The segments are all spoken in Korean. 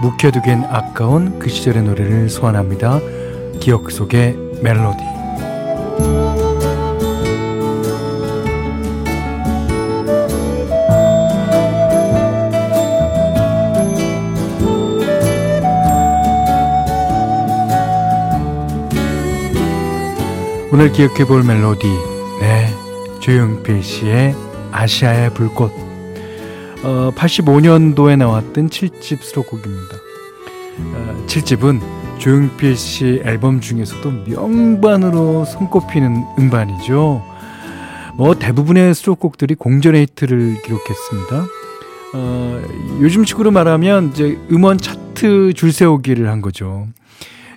묵혀두기엔 아까운 그 시절의 노래를 소환합니다. 기억 속의 멜로디. 오늘 기억해볼 멜로디, 네, 조영필 씨의 아시아의 불꽃. 85년도에 나왔던 7집 수록곡입니다. 7집은 조용필 씨 앨범 중에서도 명반으로 손꼽히는 음반이죠. 뭐 대부분의 수록곡들이 공전의 히트를 기록했습니다. 요즘 식으로 말하면 이제 음원 차트 줄세우기를 한 거죠.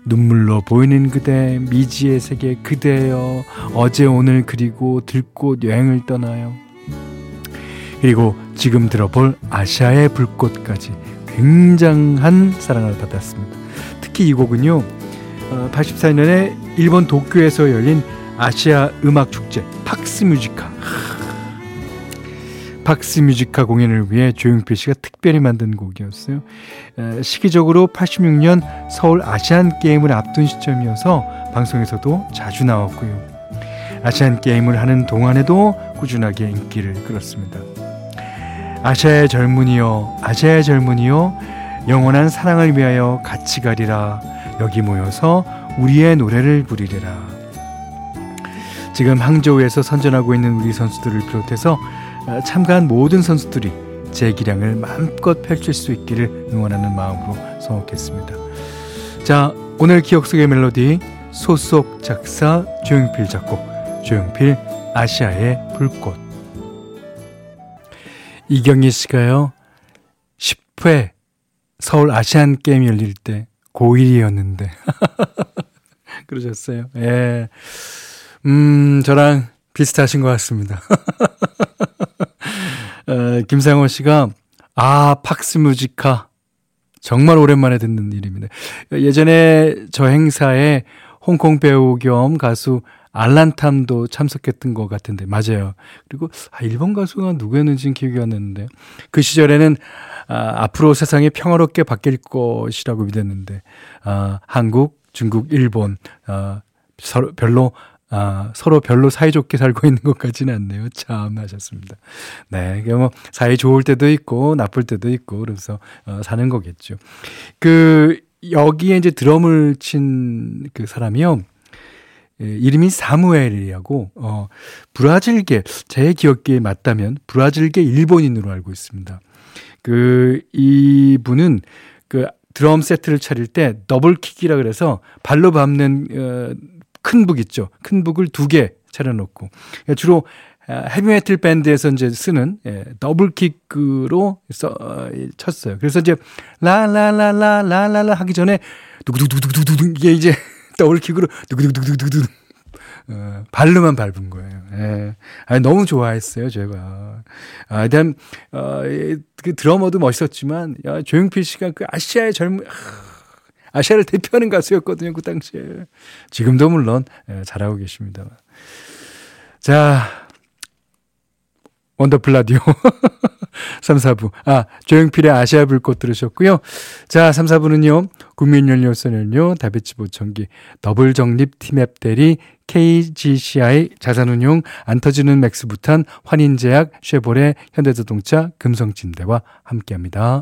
눈물로 보이는 그대, 미지의 세계, 그대여, 어제 오늘 그리고 들꽃 여행을 떠나요. 그리고 지금 들어볼 아시아의 불꽃까지 굉장한 사랑을 받았습니다. 특히 이 곡은요, 84년에 일본 도쿄에서 열린 아시아 음악 축제 팍스 뮤지카, 팍스 뮤지카 공연을 위해 조용필 씨가 특별히 만든 곡이었어요. 시기적으로 86년 서울 아시안 게임을 앞둔 시점이어서 방송에서도 자주 나왔고요. 아시안 게임을 하는 동안에도 꾸준하게 인기를 끌었습니다. 아시아의 젊은이여, 아시아의 젊은이여, 영원한 사랑을 위하여 같이 가리라. 여기 모여서 우리의 노래를 부리리라. 지금 항저우에서 선전하고 있는 우리 선수들을 비롯해서 참가한 모든 선수들이 제 기량을 마음껏 펼칠 수 있기를 응원하는 마음으로 선곡했습니다. 자, 오늘 기억 속의 멜로디, 소속 작사 조용필, 작곡 조용필, 아시아의 불꽃. 이경희 씨가요, 10회 서울 아시안 게임 열릴 때 고1이었는데 그러셨어요. 예, 저랑 비슷하신 것 같습니다. 김상호 씨가 팍스 뮤지카 정말 오랜만에 듣는 일입니다. 예전에 저 행사에 홍콩 배우 겸 가수 알란탐도 참석했던 것 같은데, 맞아요. 그리고 일본 가수가 누구였는지는 기억이 안 나는데, 그 시절에는 앞으로 세상이 평화롭게 바뀔 것이라고 믿었는데, 한국, 중국, 일본 서로 별로 사이좋게 살고 있는 것까지는 않네요. 참 하셨습니다. 네, 그러니까 뭐 사이 좋을 때도 있고 나쁠 때도 있고 그래서 사는 거겠죠. 그 여기에 이제 드럼을 친 그 사람이요, 이름이 사무엘이라고, 브라질계, 제 기억에 맞다면 브라질계 일본인으로 알고 있습니다. 이분은 드럼 세트를 차릴 때 더블킥이라 그래서 발로 밟는 큰 북 있죠. 큰 북을 2개 차려놓고, 주로 헤비메탈 밴드에서 이제 쓰는 더블킥으로 쳤어요. 그래서 이제 라라라라라라라 하기 전에 두구두구두구두구, 이게 이제 더블킥으로 두구두구두구두구 발로만 밟은 거예요. 예. 너무 좋아했어요, 제가. 일단 그 드러머도 멋있었지만, 조용필 씨가 그 아시아의 젊은, 아시아를 대표하는 가수였거든요, 그 당시에. 지금도 물론 잘하고 계십니다. 자, 원더풀 라디오 3, 4부. 조영필의 아시아 불꽃 들으셨고요. 자, 3, 4부는요. 국민연료선연료, 다비치보청기, 더블정립 티맵 대리, KGCI 자산운용, 안터지는 맥스부탄, 환인제약, 쉐보레, 현대자동차, 금성침대와 함께합니다.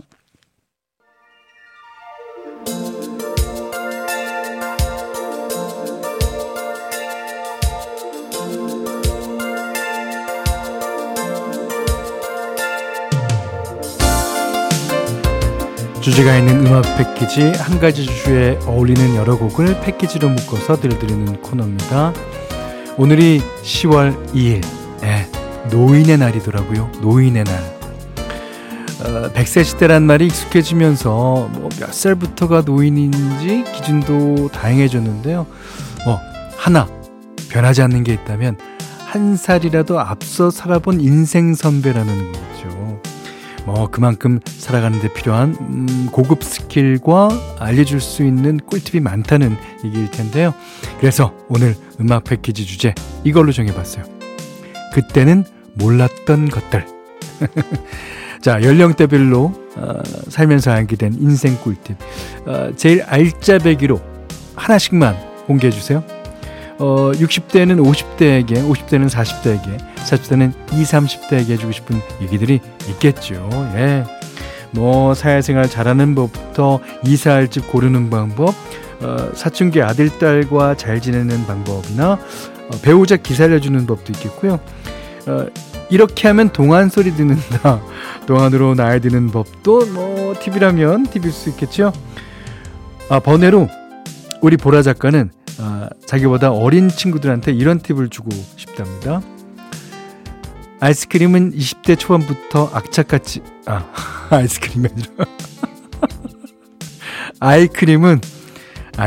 주제가 있는 음악 패키지, 한 가지 주제에 어울리는 여러 곡을 패키지로 묶어서 들려드리는 코너입니다. 오늘이 10월 2일, 노인의 날이더라고요. 노인의 날. 백세 시대란 말이 익숙해지면서 뭐 몇 살부터가 노인인지 기준도 다양해졌는데요. 하나 변하지 않는 게 있다면 한 살이라도 앞서 살아본 인생 선배라는 거죠. 그만큼 살아가는 데 필요한 고급 스킬과 알려줄 수 있는 꿀팁이 많다는 얘기일 텐데요. 그래서 오늘 음악 패키지 주제 이걸로 정해봤어요. 그때는 몰랐던 것들. 자, 연령대별로 살면서 알게 된 인생 꿀팁, 제일 알짜배기로 하나씩만 공개해주세요. 60대는 50대에게, 50대는 40대에게, 40대는 20, 30대에게 해주고 싶은 얘기들이 있겠죠. 예. 사회생활 잘하는 법부터 이사할 집 고르는 방법, 사춘기 아들, 딸과 잘 지내는 방법이나 배우자 기살려주는 법도 있겠고요. 이렇게 하면 동안 소리 듣는다, 동안으로 나이 드는 법도 팁이라면 팁일 수 있겠죠. 번외로 우리 보라 작가는 자기보다 어린 친구들한테 이런 팁을 주고 싶답니다. 아이스크림은 20대 초반부터 악착같이 아이스크림이 아니라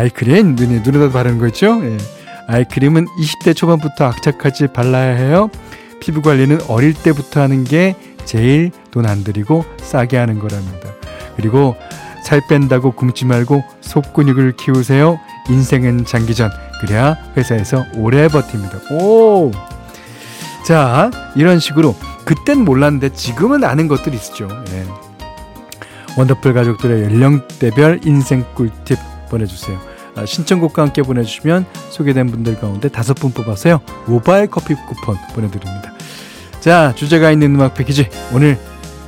아이크림 눈에다 바르는 거 있죠. 예. 아이크림은 20대 초반부터 악착같이 발라야 해요. 피부관리는 어릴 때부터 하는 게 제일 돈 안 들이고 싸게 하는 거랍니다. 그리고 살 뺀다고 굶지 말고 속근육을 키우세요. 인생은 장기전. 그래야 회사에서 오래 버팁니다. 오! 자, 이런 식으로 그땐 몰랐는데 지금은 아는 것들이 있죠. 예. 원더풀 가족들의 연령대별 인생 꿀팁 보내주세요. 신청곡과 함께 보내주시면 소개된 분들 가운데 5분 뽑아서요, 모바일 커피 쿠폰 보내드립니다. 자, 주제가 있는 음악 패키지 오늘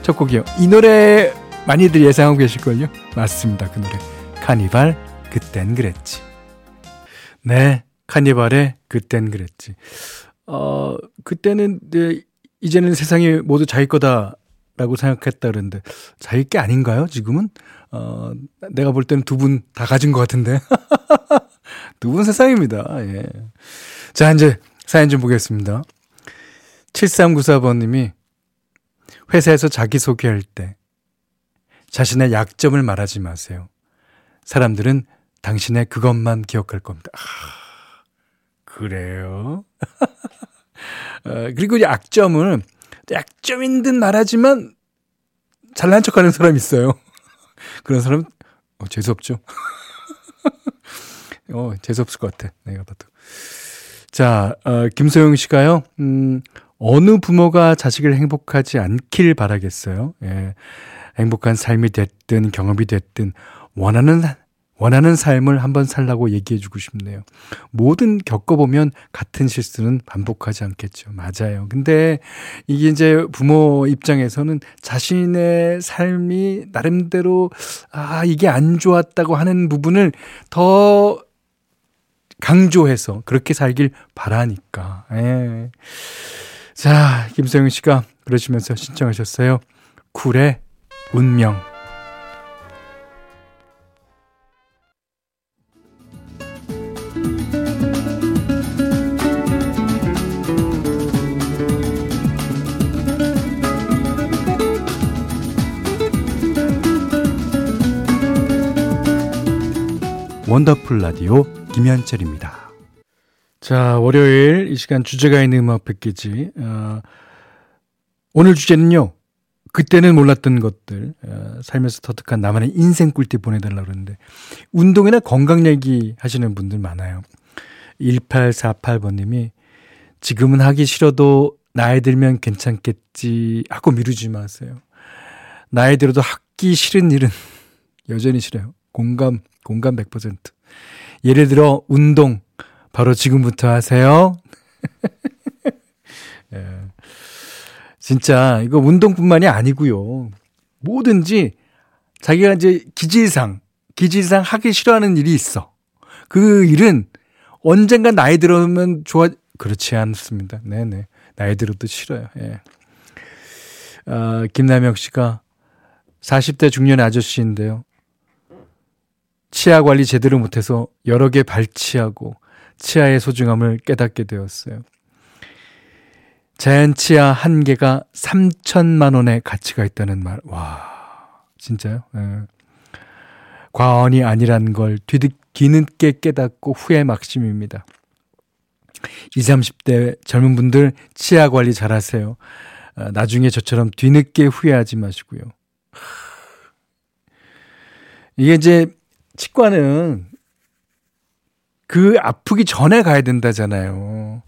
첫 곡이요. 이 노래 많이들 예상하고 계실걸요. 맞습니다. 그 노래, 카니발 그땐 그랬지. 네, 카니발의 그땐 그랬지. 그때는 이제는 세상이 모두 자기 거다 라고 생각했다 그랬는데 자기 게 아닌가요? 지금은? 내가 볼 때는 두 분 다 가진 것 같은데. 두 분 세상입니다. 예. 자, 이제 사연 좀 보겠습니다. 7394번님이 회사에서 자기소개할 때 자신의 약점을 말하지 마세요. 사람들은 당신의 그것만 기억할 겁니다. 그래요? 그리고 약점을 약점인 듯 말하지만 잘난 척하는 사람이 있어요. 그런 사람은 재수없죠. 재수없을 것 같아, 내가 봐도. 자, 김소영 씨가요, 어느 부모가 자식을 행복하지 않길 바라겠어요. 예. 행복한 삶이 됐든 경험이 됐든 원하는 삶을 한번 살라고 얘기해주고 싶네요. 뭐든 겪어보면 같은 실수는 반복하지 않겠죠. 맞아요. 근데 이게 이제 부모 입장에서는 자신의 삶이 나름대로 이게 안 좋았다고 하는 부분을 더 강조해서 그렇게 살길 바라니까. 예. 자, 김소영 씨가 그러시면서 신청하셨어요. 쿨의 운명. 원더풀 라디오 김현철입니다. 자, 월요일 이 시간 주제가 있는 음악 패키지. 오늘 주제는요, 그때는 몰랐던 것들, 살면서 터득한 나만의 인생 꿀팁 보내달라고 그러는데 운동이나 건강 얘기 하시는 분들 많아요. 1848번님이 지금은 하기 싫어도 나이 들면 괜찮겠지 하고 미루지 마세요. 나이 들어도 하기 싫은 일은 여전히 싫어요. 공감 100%. 예를 들어 운동 바로 지금부터 하세요. 예. 진짜 이거 운동뿐만이 아니고요, 뭐든지 자기가 이제 기질상 하기 싫어하는 일이 있어. 그 일은 언젠가 나이 들으면 그렇지 않습니다. 네네, 나이 들어도 싫어요. 예. 김남혁 씨가 40대 중년 아저씨인데요, 치아 관리 제대로 못해서 여러 개 발치하고 치아의 소중함을 깨닫게 되었어요. 자연치아 한 개가 3,000만 원의 가치가 있다는 말. 와, 진짜요? 네. 과언이 아니란 걸 뒤늦게 깨닫고 후회 막심입니다. 20, 30대 젊은 분들 치아 관리 잘하세요. 나중에 저처럼 뒤늦게 후회하지 마시고요. 이게 이제 치과는 그 아프기 전에 가야 된다잖아요.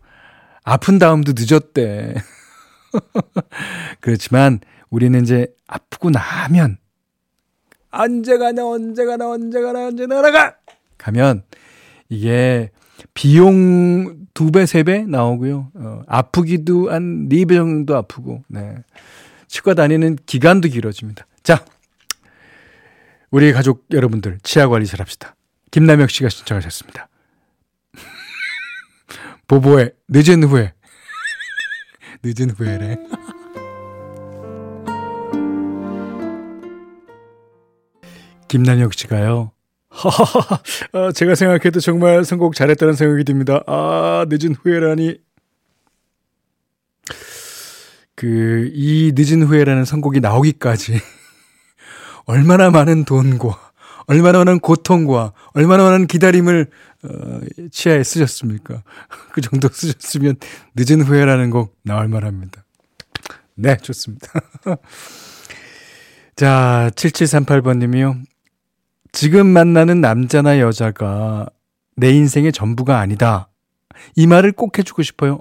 아픈 다음도 늦었대. 그렇지만 우리는 이제 아프고 나면 언제 가나 가면 이게 비용 2배, 3배 나오고요. 아프기도 한 4배 정도 아프고, 네. 치과 다니는 기간도 길어집니다. 자, 우리 가족 여러분들 치아 관리 잘 합시다. 김남혁 씨가 신청하셨습니다. 보보의 늦은 후회. 늦은 후회래. 김남혁 씨가요. 제가 생각해도 정말 선곡 잘했다는 생각이 듭니다. 아, 늦은 후회라니. 이 늦은 후회라는 선곡이 나오기까지 얼마나 많은 돈과 얼마나 많은 고통과 얼마나 많은 기다림을 치아에 쓰셨습니까? 그 정도 쓰셨으면 늦은 후회라는 곡 나올 만합니다. 네, 좋습니다. 자, 7738번님이요. 지금 만나는 남자나 여자가 내 인생의 전부가 아니다. 이 말을 꼭 해주고 싶어요.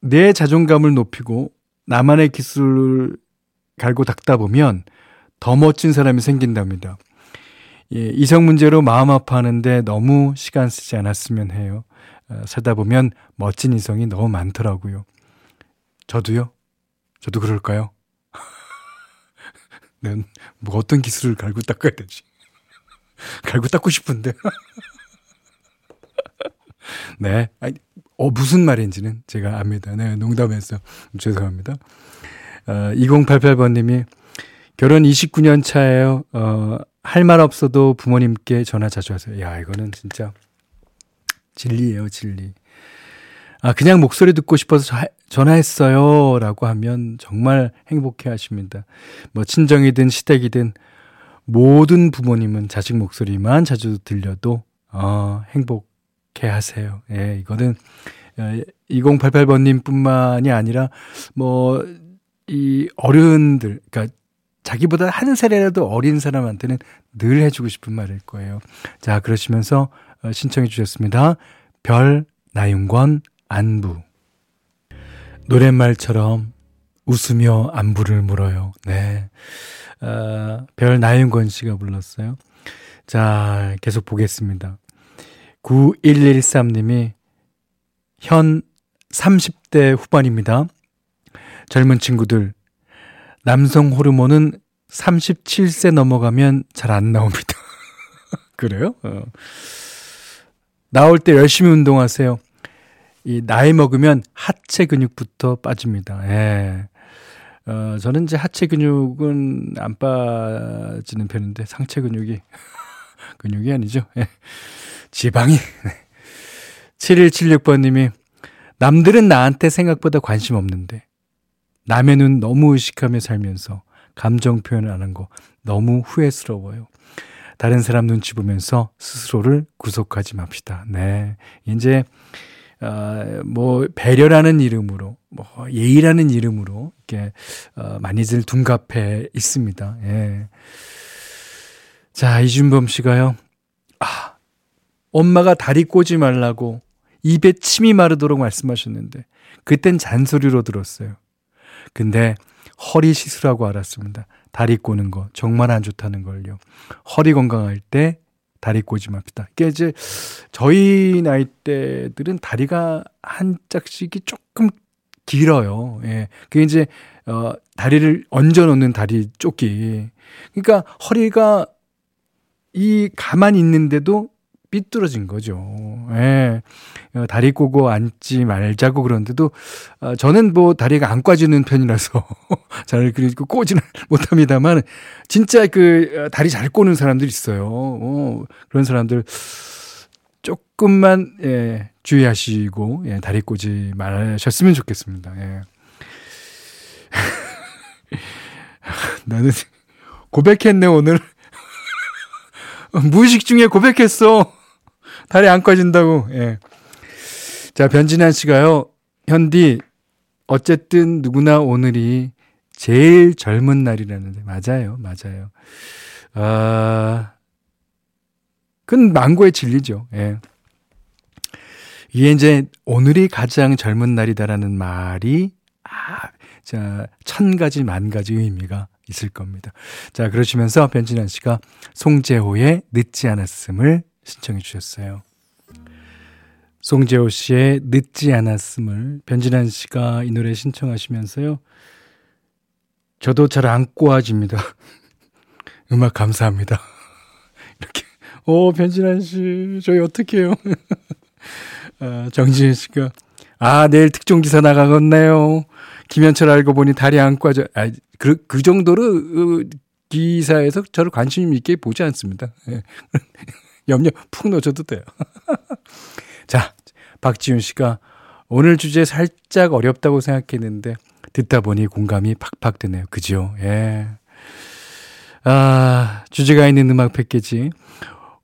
내 자존감을 높이고 나만의 기술을 갈고 닦다 보면 더 멋진 사람이 생긴답니다. 예, 이성 문제로 마음 아파하는데 너무 시간 쓰지 않았으면 해요. 살다 보면 멋진 이성이 너무 많더라고요. 저도요? 저도 그럴까요? 난 뭐 어떤 기술을 갈고 닦아야 되지? 갈고 닦고 싶은데. 네. 무슨 말인지는 제가 압니다. 네, 농담해서 죄송합니다. 2088번님이 결혼 29년 차예요. 할 말 없어도 부모님께 전화 자주 하세요. 야, 이거는 진짜 진리예요, 진리. 아, 그냥 목소리 듣고 싶어서 전화했어요 라고 하면 정말 행복해 하십니다. 뭐 친정이든 시댁이든 모든 부모님은 자식 목소리만 자주 들려도 행복해 하세요. 예, 이거는 2088번님 뿐만이 아니라 뭐 이 어른들, 그러니까 자기보다 한 세대라도 어린 사람한테는 늘 해주고 싶은 말일 거예요. 자, 그러시면서 신청해 주셨습니다. 별, 나윤권, 안부. 노랫말처럼 웃으며 안부를 물어요. 네. 별 나윤권 씨가 불렀어요. 자, 계속 보겠습니다. 9113님이 현 30대 후반입니다. 젊은 친구들, 남성 호르몬은 37세 넘어가면 잘 안 나옵니다. 그래요? 나올 때 열심히 운동하세요. 이 나이 먹으면 하체 근육부터 빠집니다. 예. 저는 이제 하체 근육은 안 빠지는 편인데 상체 근육이 아니죠. 예. 지방이. 7176번님이 남들은 나한테 생각보다 관심 없는데 남의 눈 너무 의식하며 살면서 감정 표현을 안 한 거 너무 후회스러워요. 다른 사람 눈치 보면서 스스로를 구속하지 맙시다. 네, 이제 뭐 배려라는 이름으로, 뭐 예의라는 이름으로 이렇게 많이들 둔갑해 있습니다. 예. 자, 이준범 씨가요. 아, 엄마가 다리 꼬지 말라고 입에 침이 마르도록 말씀하셨는데 그땐 잔소리로 들었어요. 근데 허리 시술하고 알았습니다. 다리 꼬는 거 정말 안 좋다는 걸요. 허리 건강할 때 다리 꼬지 맙시다. 이게 이제 저희 나이 때들은 다리가 한 짝씩이 조금 길어요. 예. 그게 이제 다리를 얹어 놓는 다리 조끼. 그러니까 허리가 이 가만히 있는데도 삐뚤어진 거죠. 예. 다리 꼬고 앉지 말자고 그러는데도 저는 뭐 다리가 안 꽈지는 편이라서 잘 꼬지는 못합니다만 진짜 그 다리 잘 꼬는 사람들 있어요. 그런 사람들 조금만 예, 주의하시고 예, 다리 꼬지 마셨으면 좋겠습니다. 예. 나는 고백했네 오늘. 무의식 중에 고백했어. 다리 안 꺼진다고. 예. 자, 변진환 씨가요. 현디 어쨌든 누구나 오늘이 제일 젊은 날이라는데 맞아요. 맞아요. 아, 그건 망고의 진리죠. 예. 이게 이제 오늘이 가장 젊은 날이다라는 말이 아, 자, 1000가지 10,000가지 의미가 있을 겁니다. 자, 그러시면서 변진환 씨가 송재호의 늦지 않았음을 신청해 주셨어요. 송재호 씨의 늦지 않았음을 변진환 씨가 이 노래 신청하시면서요. 저도 잘 안 꼬아집니다. 음악 감사합니다. 이렇게 오 변진환 씨 저희 어떻게 해요? 아, 정지현 씨가 아 내일 특종기사 나가겠네요. 김현철 알고 보니 다리 안 꼬아져. 아, 그 정도로 기사에서 저를 관심 있게 보지 않습니다. 예. 염려 푹 넣어줘도 돼요. 자, 박지윤 씨가 오늘 주제 살짝 어렵다고 생각했는데 듣다 보니 공감이 팍팍 되네요. 그죠? 예. 아, 주제가 있는 음악 패키지.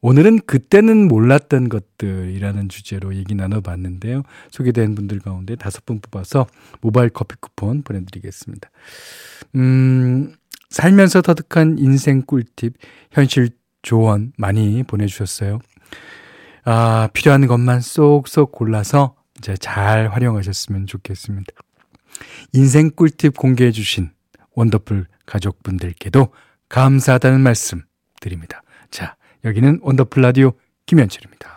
오늘은 그때는 몰랐던 것들이라는 주제로 얘기 나눠봤는데요. 소개된 분들 가운데 5분 뽑아서 모바일 커피 쿠폰 보내드리겠습니다. 살면서 터득한 인생 꿀팁, 현실 조언 많이 보내주셨어요. 아, 필요한 것만 쏙쏙 골라서 이제 잘 활용하셨으면 좋겠습니다. 인생 꿀팁 공개해 주신 원더풀 가족분들께도 감사하다는 말씀 드립니다. 자, 여기는 원더풀 라디오 김현철입니다.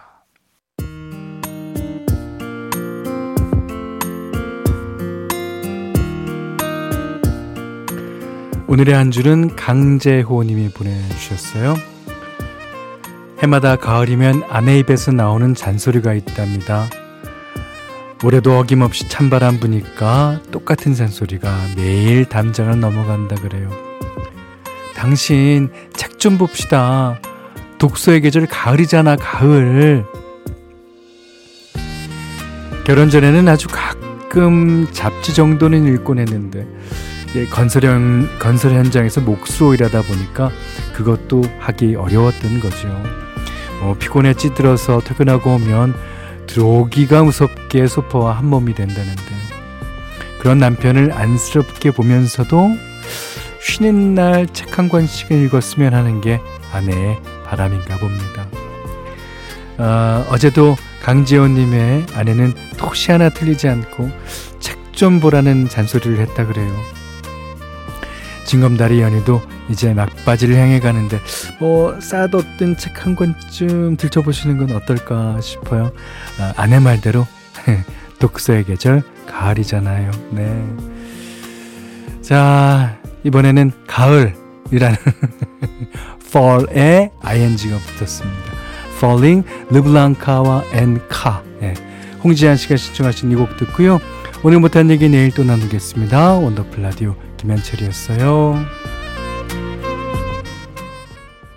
오늘의 한 줄은 강재호 님이 보내주셨어요. 해마다 가을이면 아내 입에서 나오는 잔소리가 있답니다. 올해도 어김없이 찬바람 부니까 똑같은 잔소리가 매일 담장을 넘어간다 그래요. 당신 책 좀 봅시다. 독서의 계절 가을이잖아 가을. 결혼 전에는 아주 가끔 잡지 정도는 읽곤 했는데 예, 건설 현장에서 몫으로 일하다 보니까 그것도 하기 어려웠던 거죠. 피곤에 찌들어서 퇴근하고 오면 들어오기가 무섭게 소파와 한몸이 된다는데 그런 남편을 안쓰럽게 보면서도 쉬는 날 책 한 권씩은 읽었으면 하는 게 아내의 바람인가 봅니다. 어제도 강지호님의 아내는 톡시 하나 틀리지 않고 책 좀 보라는 잔소리를 했다 그래요. 징검다리 연휴도 이제 막바지를 향해 가는데 쌓아뒀던 책 한 권쯤 들춰보시는 건 어떨까 싶어요. 아내 말대로 독서의 계절 가을이잖아요. 네. 자, 이번에는 가을이라는 fall에 ing가 붙었습니다. falling, 르블랑카와 엔카. 네. 홍지한 씨가 신청하신 이 곡 듣고요. 오늘 못한 얘기 내일 또 나누겠습니다. 원더풀 라디오 김현철이었어요.